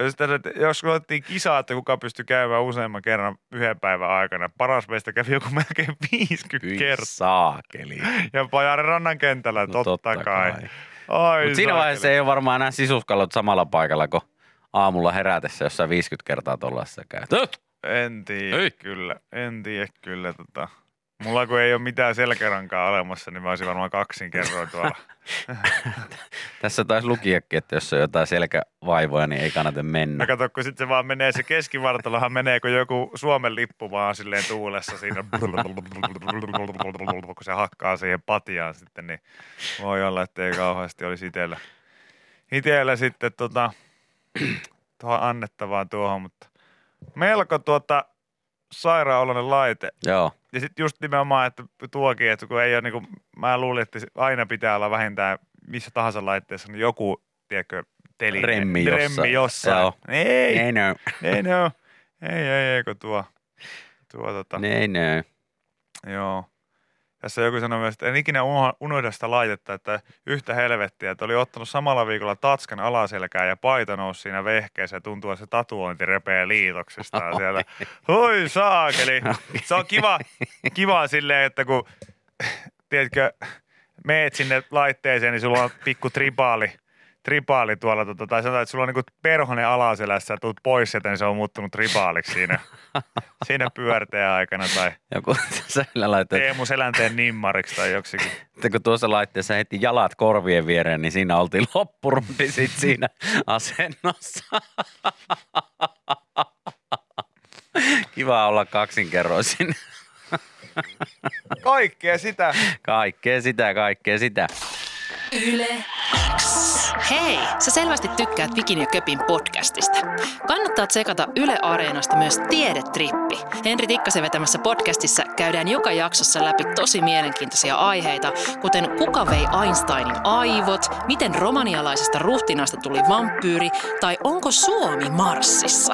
joskus otettiin kisaa, että kuka pystyi käymään useamman kerran yhden päivän aikana. Paras meistä kävi joku melkein 50 kertaa. Saakeli. Ja Pajarinrannan kentällä, no, totta kai. Mutta siinä vaiheessa ei ole varmaan enää sisuskalut samalla paikalla, kun aamulla herätessä jossain 50 kertaa tuollaisessa käyt. En tiedä kyllä. Mulla kun ei ole mitään selkärankaa olemassa, niin mä olisin varmaan kaksin kerroin tuolla. Tässä taisi lukiakin, että jos on jotain selkävaivoja, niin ei kannata mennä. No kato, kun sitten se vaan menee, se keskivartalohan menee, kun joku Suomen lippu vaan silleen tuulessa siinä, kun se hakkaa siihen patiaan sitten, niin voi olla, että ei kauheasti olisi itsellä sitten tuohon annettavaan tuohon, mutta melko sairaanoloinen laite. Joo. Ja sitten just nimenomaan, että tuokin, että kun ei ole niin kuin, mä luulin, että aina pitää olla vähintään missä tahansa laitteessa, niin joku, tiedätkö, teline. Remmi jossain. Ei. Joo. Tässä joku sanoi myös, että en ikinä unohda sitä laitetta, että yhtä helvettiä, että oli ottanut samalla viikolla tatskan alaselkään ja paita nousi siinä vehkeessä ja tuntuu, että se tatuointi repeää liitoksestaan sieltä. Hui saakeli! Se on kiva silleen, että kun, tiedätkö, meet sinne laitteeseen, niin sulla on pikku tripaali tuolla, tai sanotaan, että sulla on niin kuin perhonen alaselässä ja tulet pois sieltä, niin se on muuttunut tripaaliksi siinä pyörteä aikana tai Teemu Selänteen nimmariksi tai joksikin. Sitten kun tuossa laitteessa heti jalat korvien viereen, niin siinä oltiin loppurundi sitten siinä asennossa. Kiva olla kaksinkerroisin. Kaikkea sitä. Yle. Hei, sä selvästi tykkäät Vikin ja Köpin podcastista. Kannattaa tsekata Yle Areenasta myös Tiedetrippi. Henri Tikkasen vetämässä podcastissa käydään joka jaksossa läpi tosi mielenkiintoisia aiheita, kuten kuka vei Einsteinin aivot, miten romanialaisesta ruhtinaasta tuli vampyyri tai onko Suomi Marsissa.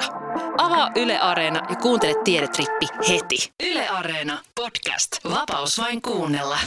Avaa Yle Areena ja kuuntele Tiedetrippi heti. Yle Areena podcast. Vapaus vain kuunnella.